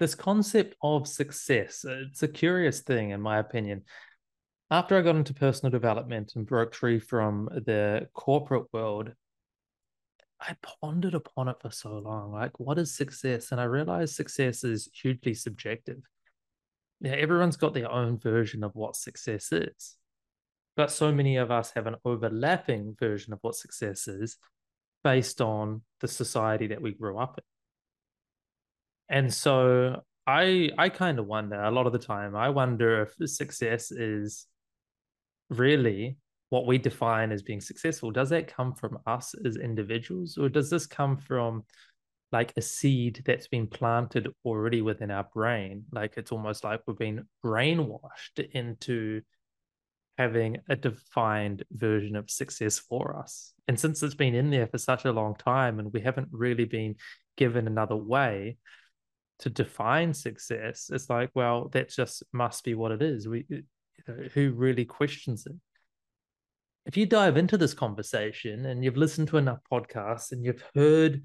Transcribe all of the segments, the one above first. this concept of success, it's a curious thing, in my opinion. After I got into personal development and broke free from the corporate world, I pondered upon it for so long. Like, what is success? And I realized success is hugely subjective. Yeah, everyone's got their own version of what success is, but so many of us have an overlapping version of what success is based on the society that we grew up in. And so I kind of wonder a lot of the time, I wonder if success is really what we define as being successful. Does that come from us as individuals, or does this come from like a seed that's been planted already within our brain? Like, it's almost like we've been brainwashed into having a defined version of success for us. And since it's been in there for such a long time and we haven't really been given another way to define success, it's like, well, that just must be what it is. Who really questions it? If you dive into this conversation and you've listened to enough podcasts and you've heard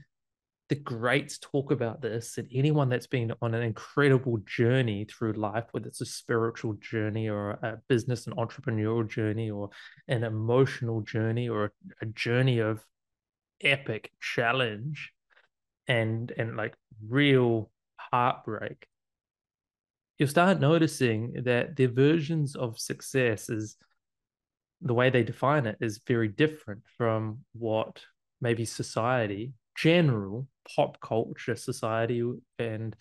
the greats talk about this, and anyone that's been on an incredible journey through life, whether it's a spiritual journey or a business and entrepreneurial journey or an emotional journey or a journey of epic challenge and like real heartbreak, you'll start noticing that their versions of success, is the way they define it, is very different from what maybe society, general pop culture, society, and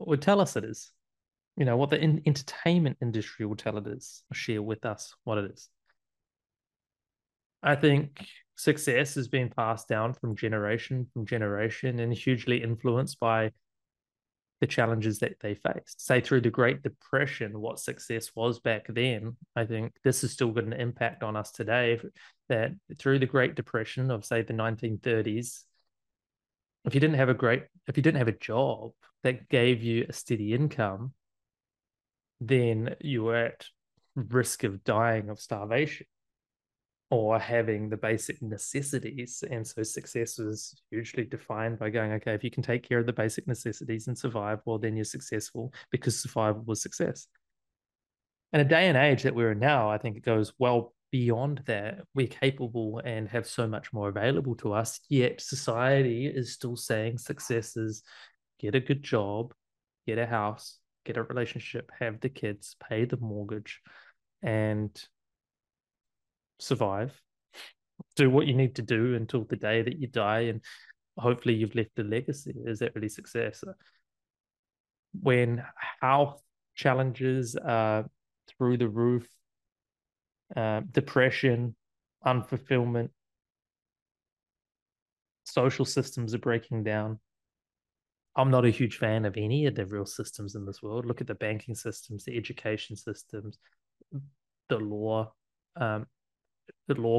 would tell us it is, you know, what the entertainment industry will tell it is, or share with us what it is. I think success has been passed down from generation and hugely influenced by the challenges that they faced. Say through the Great Depression, what success was back then, I think this is still got an impact on us today, that through the Great Depression of, say, the 1930s, if you didn't have a job that gave you a steady income, then you were at risk of dying of starvation or having the basic necessities. And so success was hugely defined by going, okay, if you can take care of the basic necessities and survive, well, then you're successful, because survival was success. In a day and age that we're in now, I think it goes well beyond that. We're capable and have so much more available to us, yet society is still saying success is get a good job, get a house, get a relationship, have the kids, pay the mortgage, and survive, do what you need to do until the day that you die, and hopefully you've left a legacy. Is that really success? When health challenges are through the roof, depression, unfulfillment, social systems are breaking down. I'm not a huge fan of any of the real systems in this world. Look at the banking systems, the education systems, the law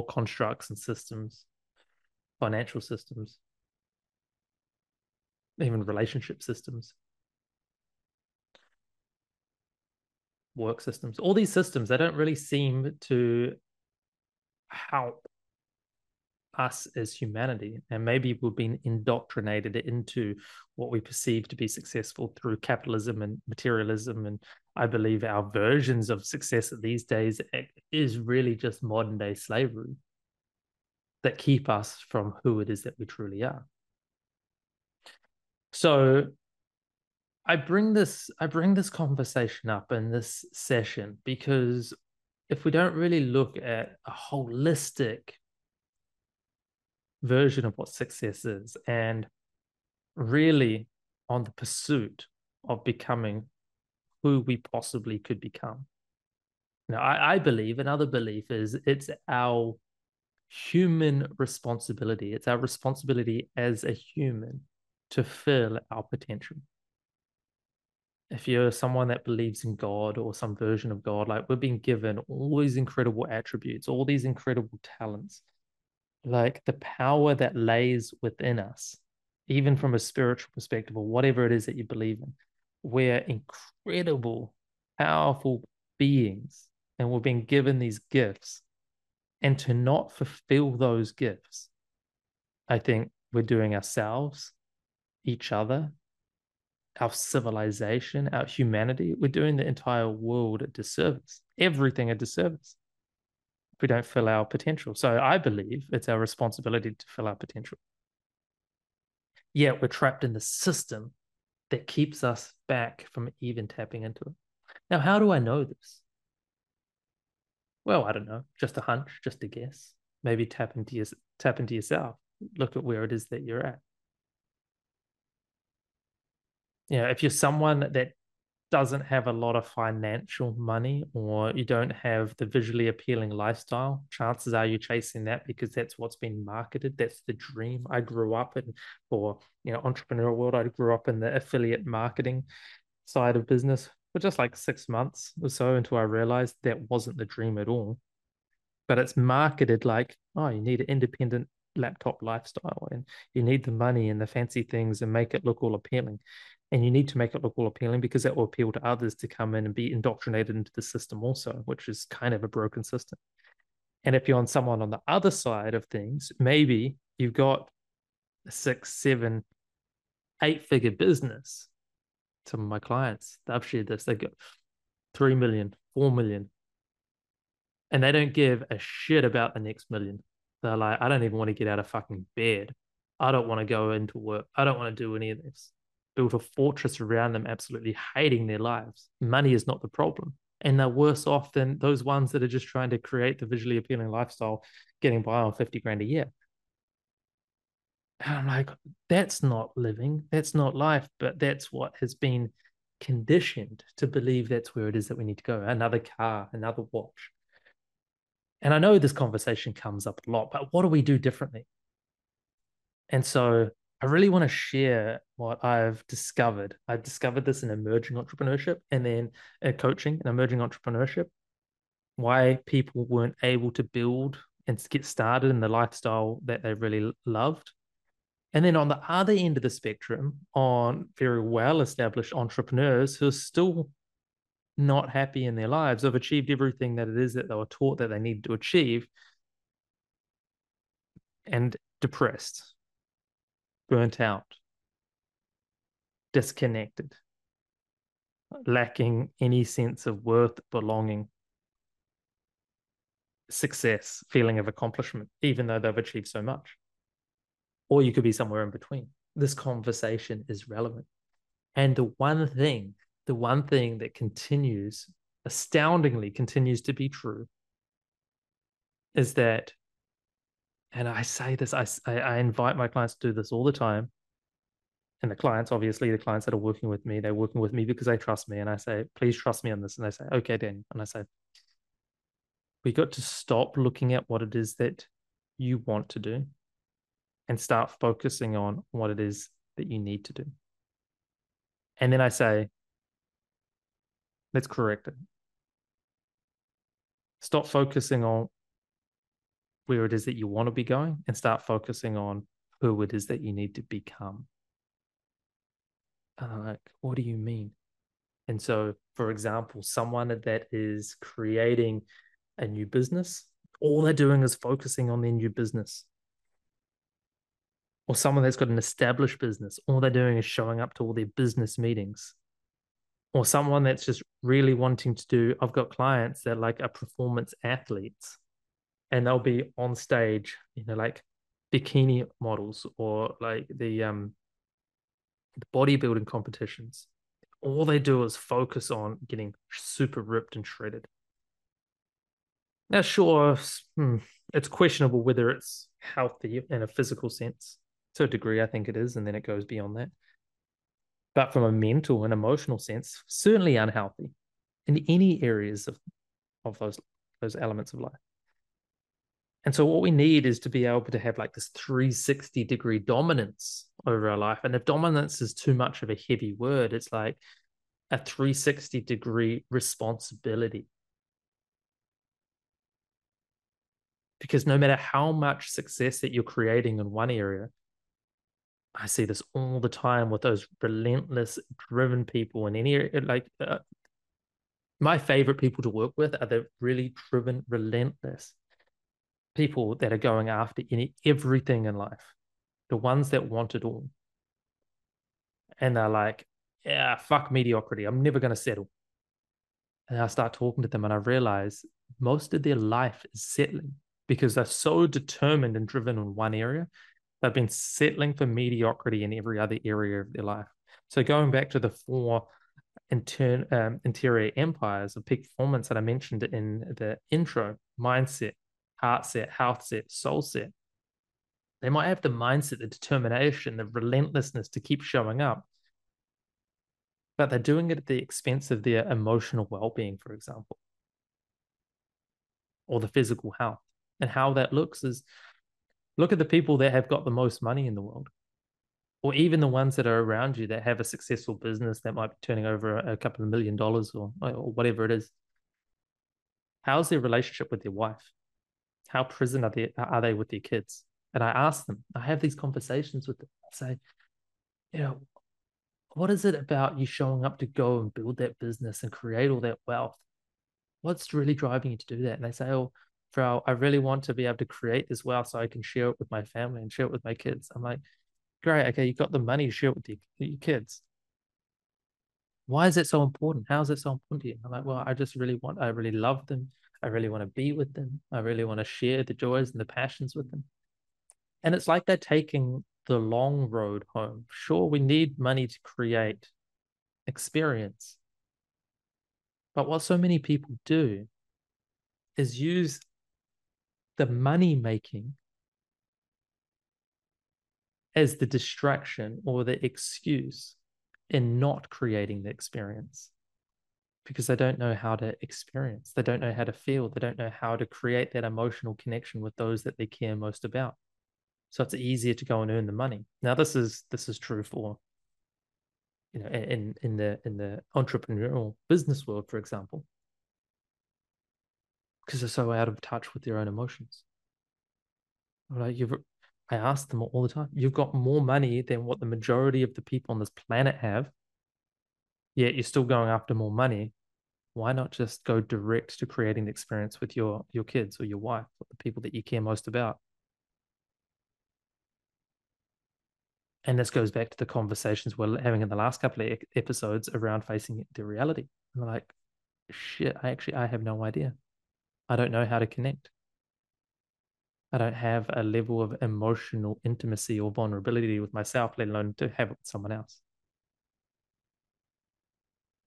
constructs and systems, financial systems, even relationship systems, work systems. All these systems, they don't really seem to help us as humanity. And maybe we've been indoctrinated into what we perceive to be successful through capitalism and materialism. And I believe our versions of success these days is really just modern day slavery that keep us from who it is that we truly are. So I bring this conversation up in this session because if we don't really look at a holistic version of what success is, and really on the pursuit of becoming who we possibly could become. Now, I believe, another belief is, it's our human responsibility. It's our responsibility as a human to fill our potential. If you're someone that believes in God or some version of God, like, we've been given all these incredible attributes, all these incredible talents, like the power that lays within us, even from a spiritual perspective or whatever it is that you believe in. We're incredible, powerful beings, and we've been given these gifts. And to not fulfill those gifts, I think we're doing ourselves, each other, our civilization, our humanity, we're doing the entire world a disservice, everything a disservice, if we don't fill our potential. So I believe it's our responsibility to fill our potential. Yet we're trapped in the system that keeps us back from even tapping into it. Now, how do I know this? Well, I don't know, just a hunch, just a guess. Maybe tap into yourself. Look at where it is that you're at. You know, if you're someone that doesn't have a lot of financial money, or you don't have the visually appealing lifestyle, chances are you're chasing that because that's what's been marketed. That's the dream. I grew up in, or, you know, entrepreneurial world, I grew up in the affiliate marketing side of business for just like 6 months or so until I realized that wasn't the dream at all. But it's marketed like, oh, you need an independent laptop lifestyle and you need the money and the fancy things and make it look all appealing. And you need to make it look all appealing because that will appeal to others to come in and be indoctrinated into the system also, which is kind of a broken system. And if you're on someone on the other side of things, maybe you've got a 6, 7, 8-figure business. Some of my clients, they've shared this, they go 3 million, 4 million. And they don't give a shit about the next million. They're like, I don't even want to get out of fucking bed. I don't want to go into work. I don't want to do any of this. Built a fortress around them, absolutely hating their lives. Money is not the problem. And they're worse off than those ones that are just trying to create the visually appealing lifestyle, getting by on 50 grand a year. And I'm like, that's not living. That's not life. But that's what has been conditioned to believe that's where it is that we need to go. Another car, another watch. And I know this conversation comes up a lot, but what do we do differently? And so I really want to share what I've discovered. I've discovered this in emerging entrepreneurship and then coaching and emerging entrepreneurship, why people weren't able to build and get started in the lifestyle that they really loved. And then on the other end of the spectrum, on very well-established entrepreneurs who are still not happy in their lives, they've achieved everything that it is that they were taught that they needed to achieve, and depressed, burnt out, disconnected, lacking any sense of worth, belonging, success, feeling of accomplishment, even though they've achieved so much. Or you could be somewhere in between. This conversation is relevant. And the one thing that astoundingly continues to be true is that, and I say this, I invite my clients to do this all the time. And the clients that are working with me, they're working with me because they trust me. And I say, please trust me on this. And they say, okay, Daniel. And I say, we got to stop looking at what it is that you want to do and start focusing on what it is that you need to do. And then I say, let's correct it. Stop focusing on where it is that you want to be going and start focusing on who it is that you need to become. And I'm like, what do you mean? And so, for example, someone that is creating a new business, all they're doing is focusing on their new business. Or someone that's got an established business, all they're doing is showing up to all their business meetings. Or someone that's just really wanting to do, I've got clients that like are performance athletes and they'll be on stage, you know, like bikini models or like the bodybuilding competitions. All they do is focus on getting super ripped and shredded. Now, sure, it's questionable whether it's healthy in a physical sense. To a degree, I think it is, and then it goes beyond that. But from a mental and emotional sense, certainly unhealthy in any areas of those elements of life. And so what we need is to be able to have like this 360 degree dominance over our life. And if dominance is too much of a heavy word, it's like a 360 degree responsibility. Because no matter how much success that you're creating in one area, I see this all the time with those relentless, driven people in any area. Like my favorite people to work with are the really driven, relentless people that are going after everything in life. The ones that want it all. And they're like, yeah, fuck mediocrity. I'm never going to settle. And I start talking to them and I realize most of their life is settling because they're so determined and driven in one area. They've been settling for mediocrity in every other area of their life. So going back to the four interior empires of peak performance that I mentioned in the intro, mindset, heart set, health set, soul set. They might have the mindset, the determination, the relentlessness to keep showing up, but they're doing it at the expense of their emotional well-being, for example, or the physical health. And how that looks is, look at the people that have got the most money in the world, or even the ones that are around you that have a successful business that might be turning over a couple of $1 million or whatever it is. How's their relationship with their wife? How present are they with their kids? And I ask them, I have these conversations with them. I say, you know, what is it about you showing up to go and build that business and create all that wealth? What's really driving you to do that? And they say, oh, Frau, I really want to be able to create this wealth so I can share it with my family and share it with my kids. I'm like, great, okay, you got the money, share it with your kids. Why is it so important? How is it so important to you? I'm like, well, I really love them. I really want to be with them. I really want to share the joys and the passions with them. And it's like they're taking the long road home. Sure, we need money to create experience. But what so many people do is use the money making as the distraction or the excuse in not creating the experience, because they don't know how to experience. They don't know how to feel. They don't know how to create that emotional connection with those that they care most about. So it's easier to go and earn the money. Now, this is true for, you know, in the entrepreneurial business world, for example, because they're so out of touch with their own emotions. Like, I ask them all the time, you've got more money than what the majority of the people on this planet have, yet you're still going after more money. Why not just go direct to creating the experience with your kids or your wife or the people that you care most about? And this goes back to the conversations we're having in the last couple of episodes around facing the reality. And I'm like, shit, I have no idea. I don't know how to connect. I don't have a level of emotional intimacy or vulnerability with myself, let alone to have it with someone else.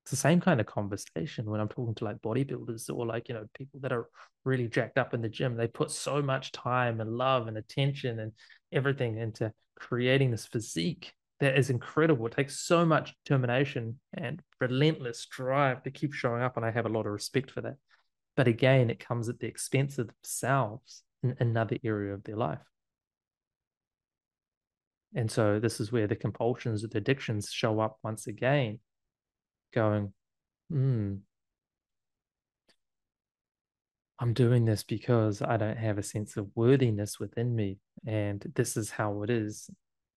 It's the same kind of conversation when I'm talking to like bodybuilders or like, you know, people that are really jacked up in the gym. They put so much time and love and attention and everything into creating this physique that is incredible. It takes so much determination and relentless drive to keep showing up, and I have a lot of respect for that. But again, it comes at the expense of themselves in another area of their life. And so this is where the compulsions, the addictions show up once again, going, I'm doing this because I don't have a sense of worthiness within me. And this is how it is.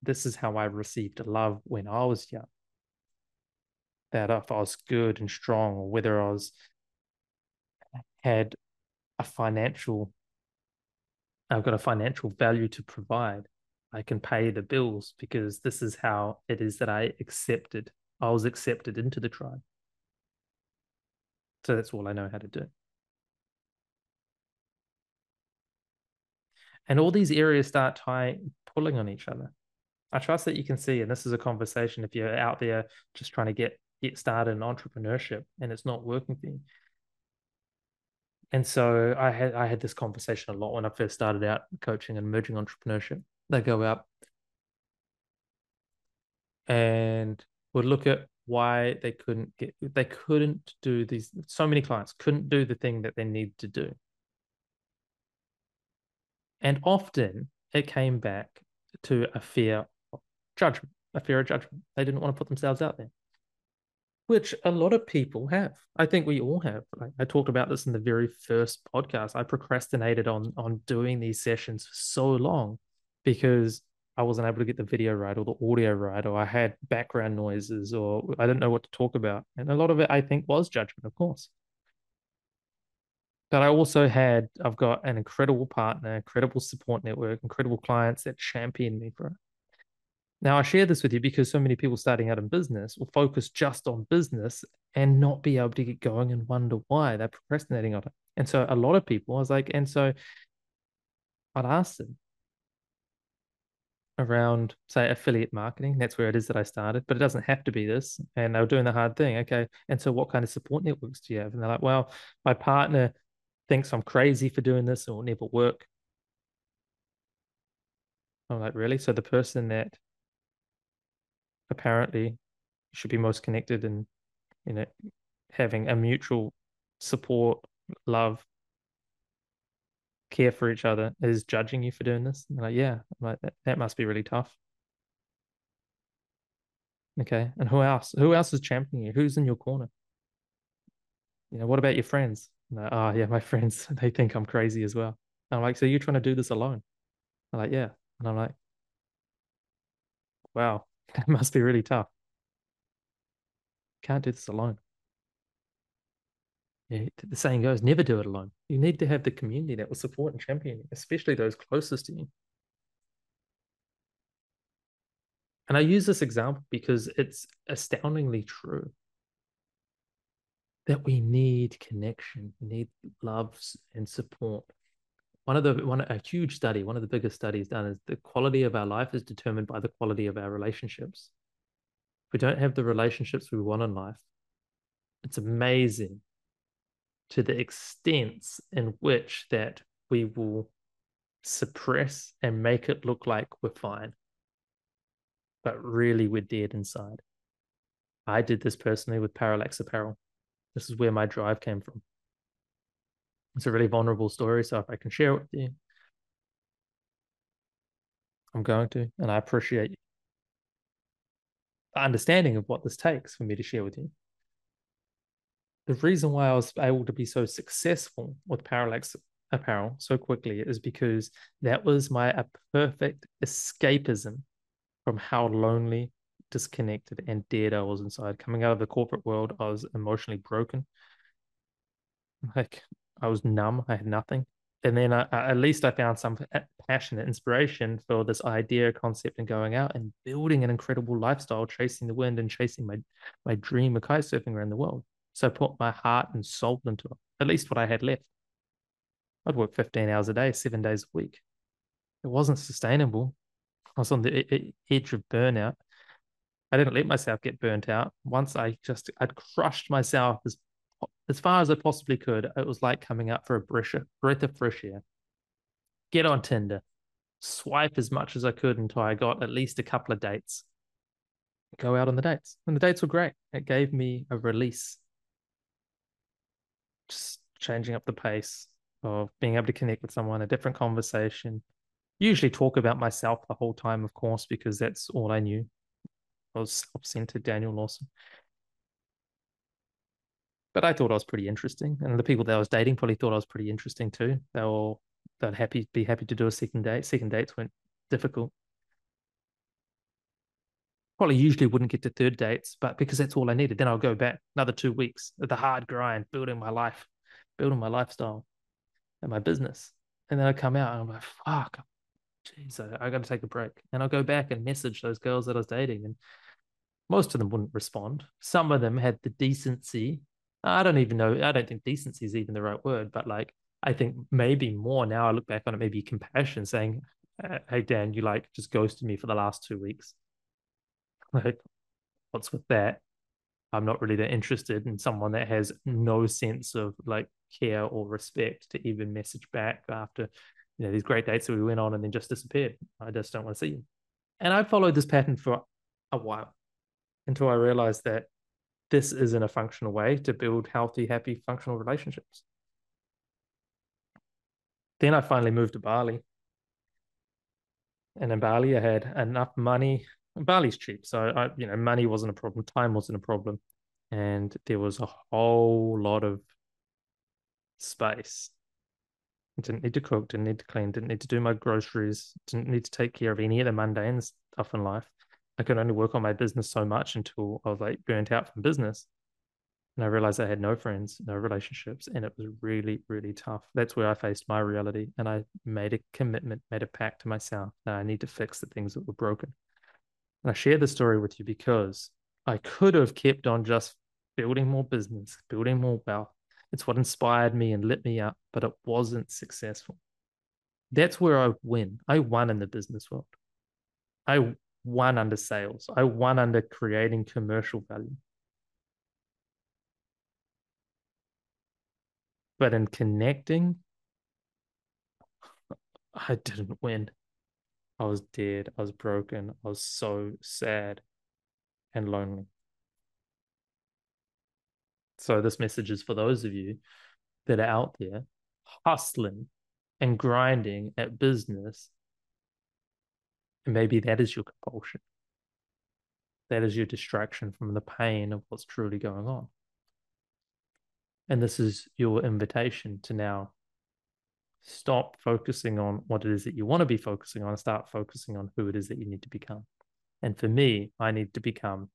This is how I received love when I was young. That if I was good and strong, or whether I had a financial, I've got a financial value to provide. I can pay the bills because this is how it is that I was accepted into the tribe. So that's all I know how to do. And all these areas start pulling on each other. I trust that you can see, and this is a conversation if you're out there just trying to get started in entrepreneurship and it's not working for you. And so I had this conversation a lot when I first started out coaching and emerging entrepreneurship. They go out and would look at why so many clients couldn't do the thing that they need to do. And often it came back to a fear of judgment. They didn't want to put themselves out there, which a lot of people have. I think we all have. Like, I talked about this in the very first podcast. I procrastinated on doing these sessions for so long because I wasn't able to get the video right or the audio right, or I had background noises, or I didn't know what to talk about. And a lot of it, I think, was judgment, of course. But I've got an incredible partner, incredible support network, incredible clients that champion me for it. Now, I share this with you because so many people starting out in business will focus just on business and not be able to get going and wonder why they're procrastinating on it. And so a lot of people, I was like, and so I'd ask them around, say, affiliate marketing. That's where it is that I started, but it doesn't have to be this. And they were doing the hard thing. Okay, and so what kind of support networks do you have? And they're like, well, my partner thinks I'm crazy for doing this. It will never work. I'm like, really? So the person that apparently should be most connected and, you know, having a mutual support, love, care for each other is judging you for doing this. And they're like, yeah. I'm like, that must be really tough. Okay. And who else? Who else is championing you? Who's in your corner? You know, what about your friends? Like, oh yeah, my friends, they think I'm crazy as well. And I'm like, so you're trying to do this alone? I'm like, yeah. And I'm like, wow, that must be really tough. Can't do this alone. Yeah, the saying goes, never do it alone. You need to have the community that will support and champion you, especially those closest to you. And I use this example because it's astoundingly true that we need connection, we need love and support. A huge study, one of the biggest studies done, is the quality of our life is determined by the quality of our relationships. If we don't have the relationships we want in life, it's amazing to the extents in which that we will suppress and make it look like we're fine, but really we're dead inside. I did this personally with Parallax Apparel. This is where my drive came from. It's a really vulnerable story, so if I can share it with you, I'm going to, and I appreciate the understanding of what this takes for me to share with you. The reason why I was able to be so successful with Parallax Apparel so quickly is because that was a perfect escapism from how lonely, disconnected, and dead I was inside. Coming out of the corporate world, I was emotionally broken. Like, I was numb. I had nothing. And then at least I found some passionate inspiration for this idea, concept, and going out and building an incredible lifestyle, chasing the wind and chasing my dream of kite surfing around the world. So I put my heart and soul into it, at least what I had left. I'd work 15 hours a day, 7 days a week. It wasn't sustainable. I was on the edge of burnout. I didn't let myself get burnt out. Once I'd crushed myself as far as I possibly could. It was like coming up for a breath of fresh air. Get on Tinder, swipe as much as I could until I got at least a couple of dates. Go out on the dates, and the dates were great. It gave me a release. Just changing up the pace of being able to connect with someone, a different conversation. Usually talk about myself the whole time, of course, because that's all I knew. I was self-centered, Daniel Lawson. But I thought I was pretty interesting. And the people that I was dating probably thought I was pretty interesting too. They'd be happy to do a second date. Second dates weren't difficult. Probably usually wouldn't get to third dates, but because that's all I needed, then I'll go back another 2 weeks at the hard grind, building my life, building my lifestyle and my business. And then I come out and I'm like, fuck, geez, I got to take a break. And I'll go back and message those girls that I was dating. And most of them wouldn't respond. Some of them had the decency. I don't even know. I don't think decency is even the right word, but like, I think maybe more now I look back on it, maybe compassion, saying, hey, Dan, you like just ghosted me for the last 2 weeks. Like, what's with that? I'm not really that interested in someone that has no sense of like care or respect to even message back after, you know, these great dates that we went on and then just disappeared. I just don't want to see you. And I followed this pattern for a while until I realized that this isn't a functional way to build healthy, happy, functional relationships. Then I finally moved to Bali. And in Bali, I had enough money. Bali's cheap, so money wasn't a problem, time wasn't a problem, and there was a whole lot of space. I didn't need to cook, didn't need to clean, didn't need to do my groceries, didn't need to take care of any of the mundane stuff in life. I could only work on my business so much until I was like burnt out from business, and I realized I had no friends, no relationships, and it was really, really tough. That's where I faced my reality, and I made a commitment, made a pact to myself that I need to fix the things that were broken. And I share this story with you because I could have kept on just building more business, building more wealth. It's what inspired me and lit me up, but it wasn't successful. That's where I win. I won in the business world. I won under sales. I won under creating commercial value. But in connecting, I didn't win. I was dead. I was broken. I was so sad and lonely. So this message is for those of you that are out there hustling and grinding at business. And maybe that is your compulsion. That is your distraction from the pain of what's truly going on. And this is your invitation to now stop focusing on what it is that you want to be focusing on and start focusing on who it is that you need to become. And for me, I need to become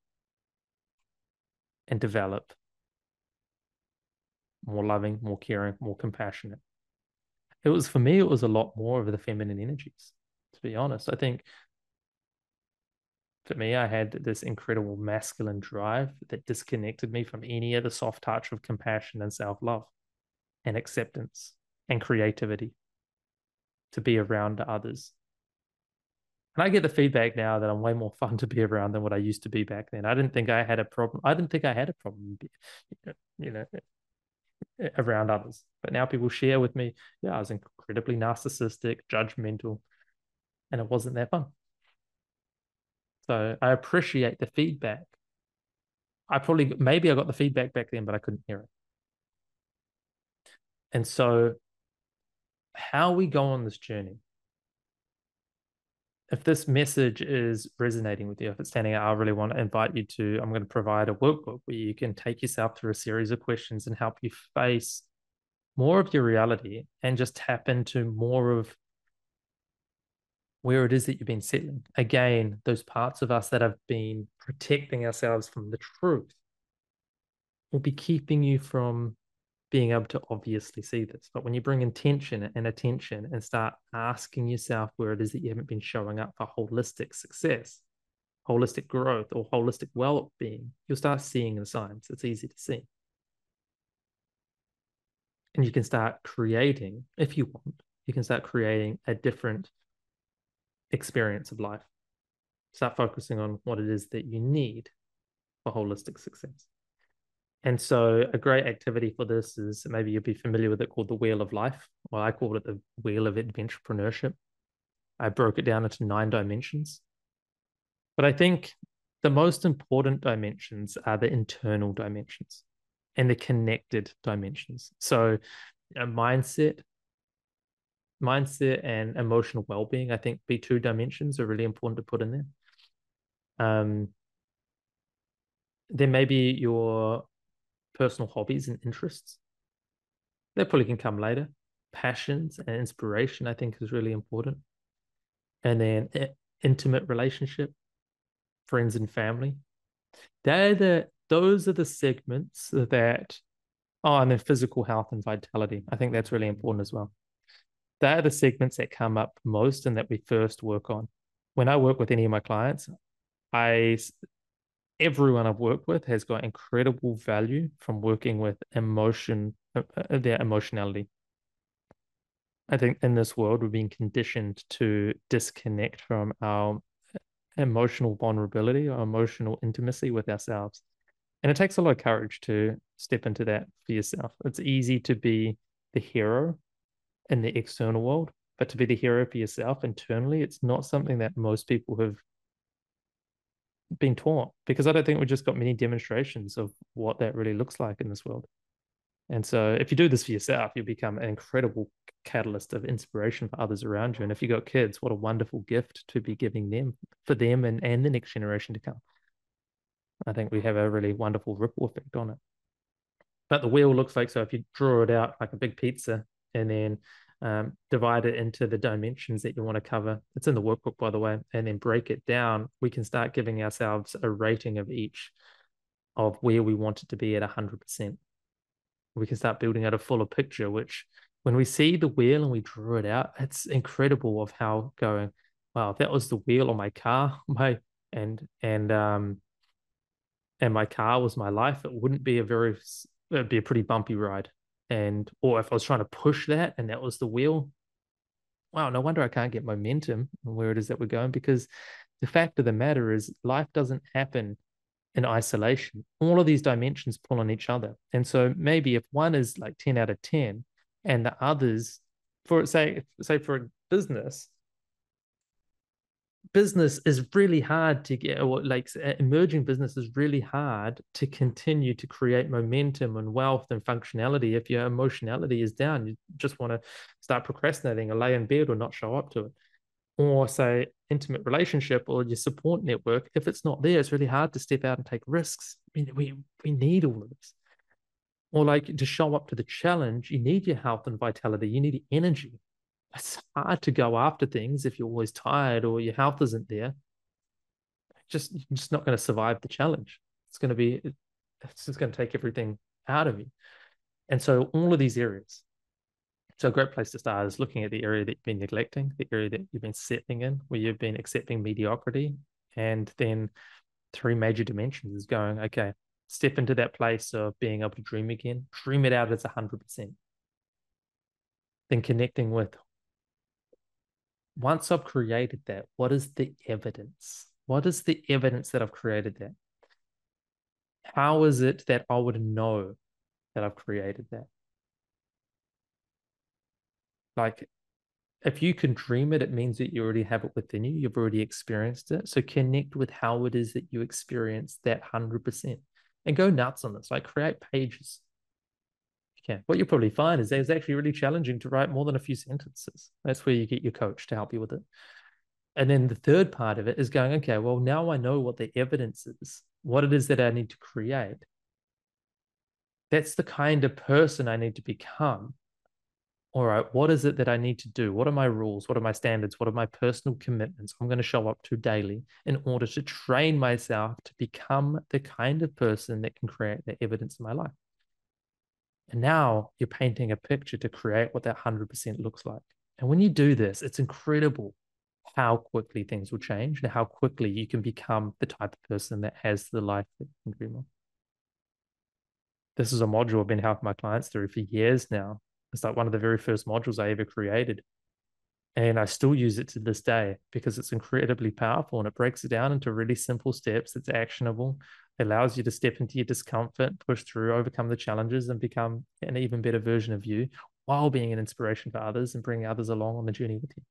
and develop more loving, more caring, more compassionate. It was, for me, it was a lot more of the feminine energies, to be honest. I think for me, I had this incredible masculine drive that disconnected me from any other soft touch of compassion and self-love and acceptance and creativity to be around others. And I get the feedback now that I'm way more fun to be around than what I used to be back then. I didn't think I had a problem. I didn't think I had a problem, around others. But now people share with me, yeah, I was incredibly narcissistic, judgmental, and it wasn't that fun. So I appreciate the feedback. Maybe I got the feedback back then, but I couldn't hear it. And so how we go on this journey, if this message is resonating with you, if it's standing out, I really want to invite you to, I'm going to provide a workbook where you can take yourself through a series of questions and help you face more of your reality and just tap into more of where it is that you've been settling. Again, those parts of us that have been protecting ourselves from the truth will be keeping you from being able to obviously see this. But when you bring intention and attention and start asking yourself where it is that you haven't been showing up for holistic success, holistic growth, or holistic well-being, you'll start seeing the signs. It's easy to see. And you can start creating, if you want, you can start creating a different experience of life. Start focusing on what it is that you need for holistic success. And so a great activity for this is, maybe you'll be familiar with it, called the Wheel of Life. Well, I called it the Wheel of Adventurepreneurship. I broke it down into 9 dimensions. But I think the most important dimensions are the internal dimensions and the connected dimensions. So mindset and emotional well-being, I think B2 dimensions are really important to put in there. Then maybe your personal hobbies and interests. They probably can come later. Passions and inspiration, I think, is really important. And then intimate relationship, friends and family. Those are the segments that, and then physical health and vitality. I think that's really important as well. They're the segments that come up most and that we first work on. When I work with any of my clients, everyone I've worked with has got incredible value from working with their emotionality. I think in this world, we've been conditioned to disconnect from our emotional vulnerability, our emotional intimacy with ourselves. And it takes a lot of courage to step into that for yourself. It's easy to be the hero in the external world, but to be the hero for yourself internally, it's not something that most people have been taught, because I don't think we've just got many demonstrations of what that really looks like in this world. And so if you do this for yourself, you'll become an incredible catalyst of inspiration for others around you. And if you've got kids, what a wonderful gift to be giving them, for them and the next generation to come. I think we have a really wonderful ripple effect on it. But the wheel looks like, so if you draw it out like a big pizza and then divide it into the dimensions that you want to cover. It's in the workbook, by the way, and then break it down. We can start giving ourselves a rating of each, of where we want it to be at 100%. We can start building out a fuller picture, which when we see the wheel and we draw it out, it's incredible of how going, wow, if that was the wheel on my car, my and my car was my life, it wouldn't be a very, it'd be a pretty bumpy ride. And, or if I was trying to push that and that was the wheel, wow, no wonder I can't get momentum and where it is that we're going, because the fact of the matter is life doesn't happen in isolation. All of these dimensions pull on each other. And so maybe if one is like 10 out of 10 and the others, for say for a business is really hard to get, or like emerging business is really hard to continue to create momentum and wealth and functionality if your emotionality is down. You just want to start procrastinating or lay in bed or not show up to it. Or say intimate relationship or your support network, if it's not there, it's really hard to step out and take risks. I mean, we need all of this. Or like to show up to the challenge, you need your health and vitality, you need energy. It's hard to go after things if you're always tired or your health isn't there. You're just not going to survive the challenge. It's just going to take everything out of you. And so all of these areas. So a great place to start is looking at the area that you've been neglecting, the area that you've been settling in, where you've been accepting mediocrity. And then three major dimensions is going, okay, step into that place of being able to dream again, dream it out as 100%. Then connecting with, once I've created that, what is the evidence? What is the evidence that I've created that? How is it that I would know that I've created that? Like, if you can dream it, it means that you already have it within you. You've already experienced it. So connect with how it is that you experience that 100% and go nuts on this. Like, create pages. What you'll probably find is that it's actually really challenging to write more than a few sentences. That's where you get your coach to help you with it. And then the third part of it is going, okay, well, now I know what the evidence is, what it is that I need to create. That's the kind of person I need to become. All right, what is it that I need to do? What are my rules? What are my standards? What are my personal commitments I'm going to show up to daily in order to train myself to become the kind of person that can create the evidence in my life? And now you're painting a picture to create what that 100% looks like. And when you do this, it's incredible how quickly things will change and how quickly you can become the type of person that has the life that you can dream of. This is a module I've been helping my clients through for years now. It's like one of the very first modules I ever created. And I still use it to this day because it's incredibly powerful and it breaks it down into really simple steps. It's actionable. It allows you to step into your discomfort, push through, overcome the challenges and become an even better version of you while being an inspiration for others and bringing others along on the journey with you.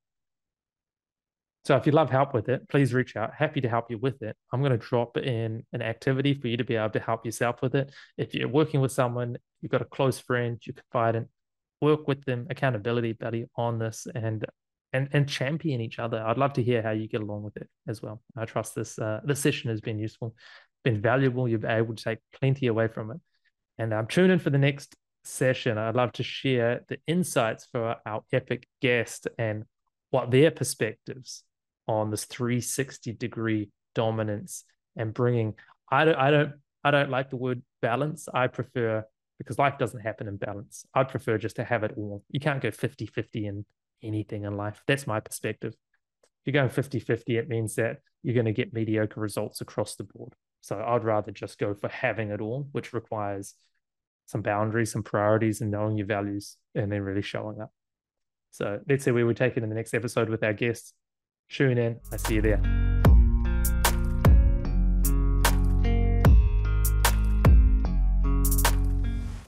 So if you'd love help with it, please reach out. Happy to help you with it. I'm going to drop in an activity for you to be able to help yourself with it. If you're working with someone, you've got a close friend, you confide in, work with them, accountability buddy on this, and champion each other. I'd love to hear how you get along with it as well. I trust this session has been useful, been valuable. You've been able to take plenty away from it. And tune in for the next session. I'd love to share the insights for our epic guest and what their perspectives on this 360-degree dominance and bringing. I don't like the word balance. I prefer, because life doesn't happen in balance. I'd prefer just to have it all. You can't go 50-50 in anything in life. That's my perspective. If you're going 50-50, it means that you're going to get mediocre results across the board. So I'd rather just go for having it all, which requires some boundaries, some priorities, and knowing your values, and then really showing up. So let's see where we take it in the next episode with our guests. Tune in. I see you there.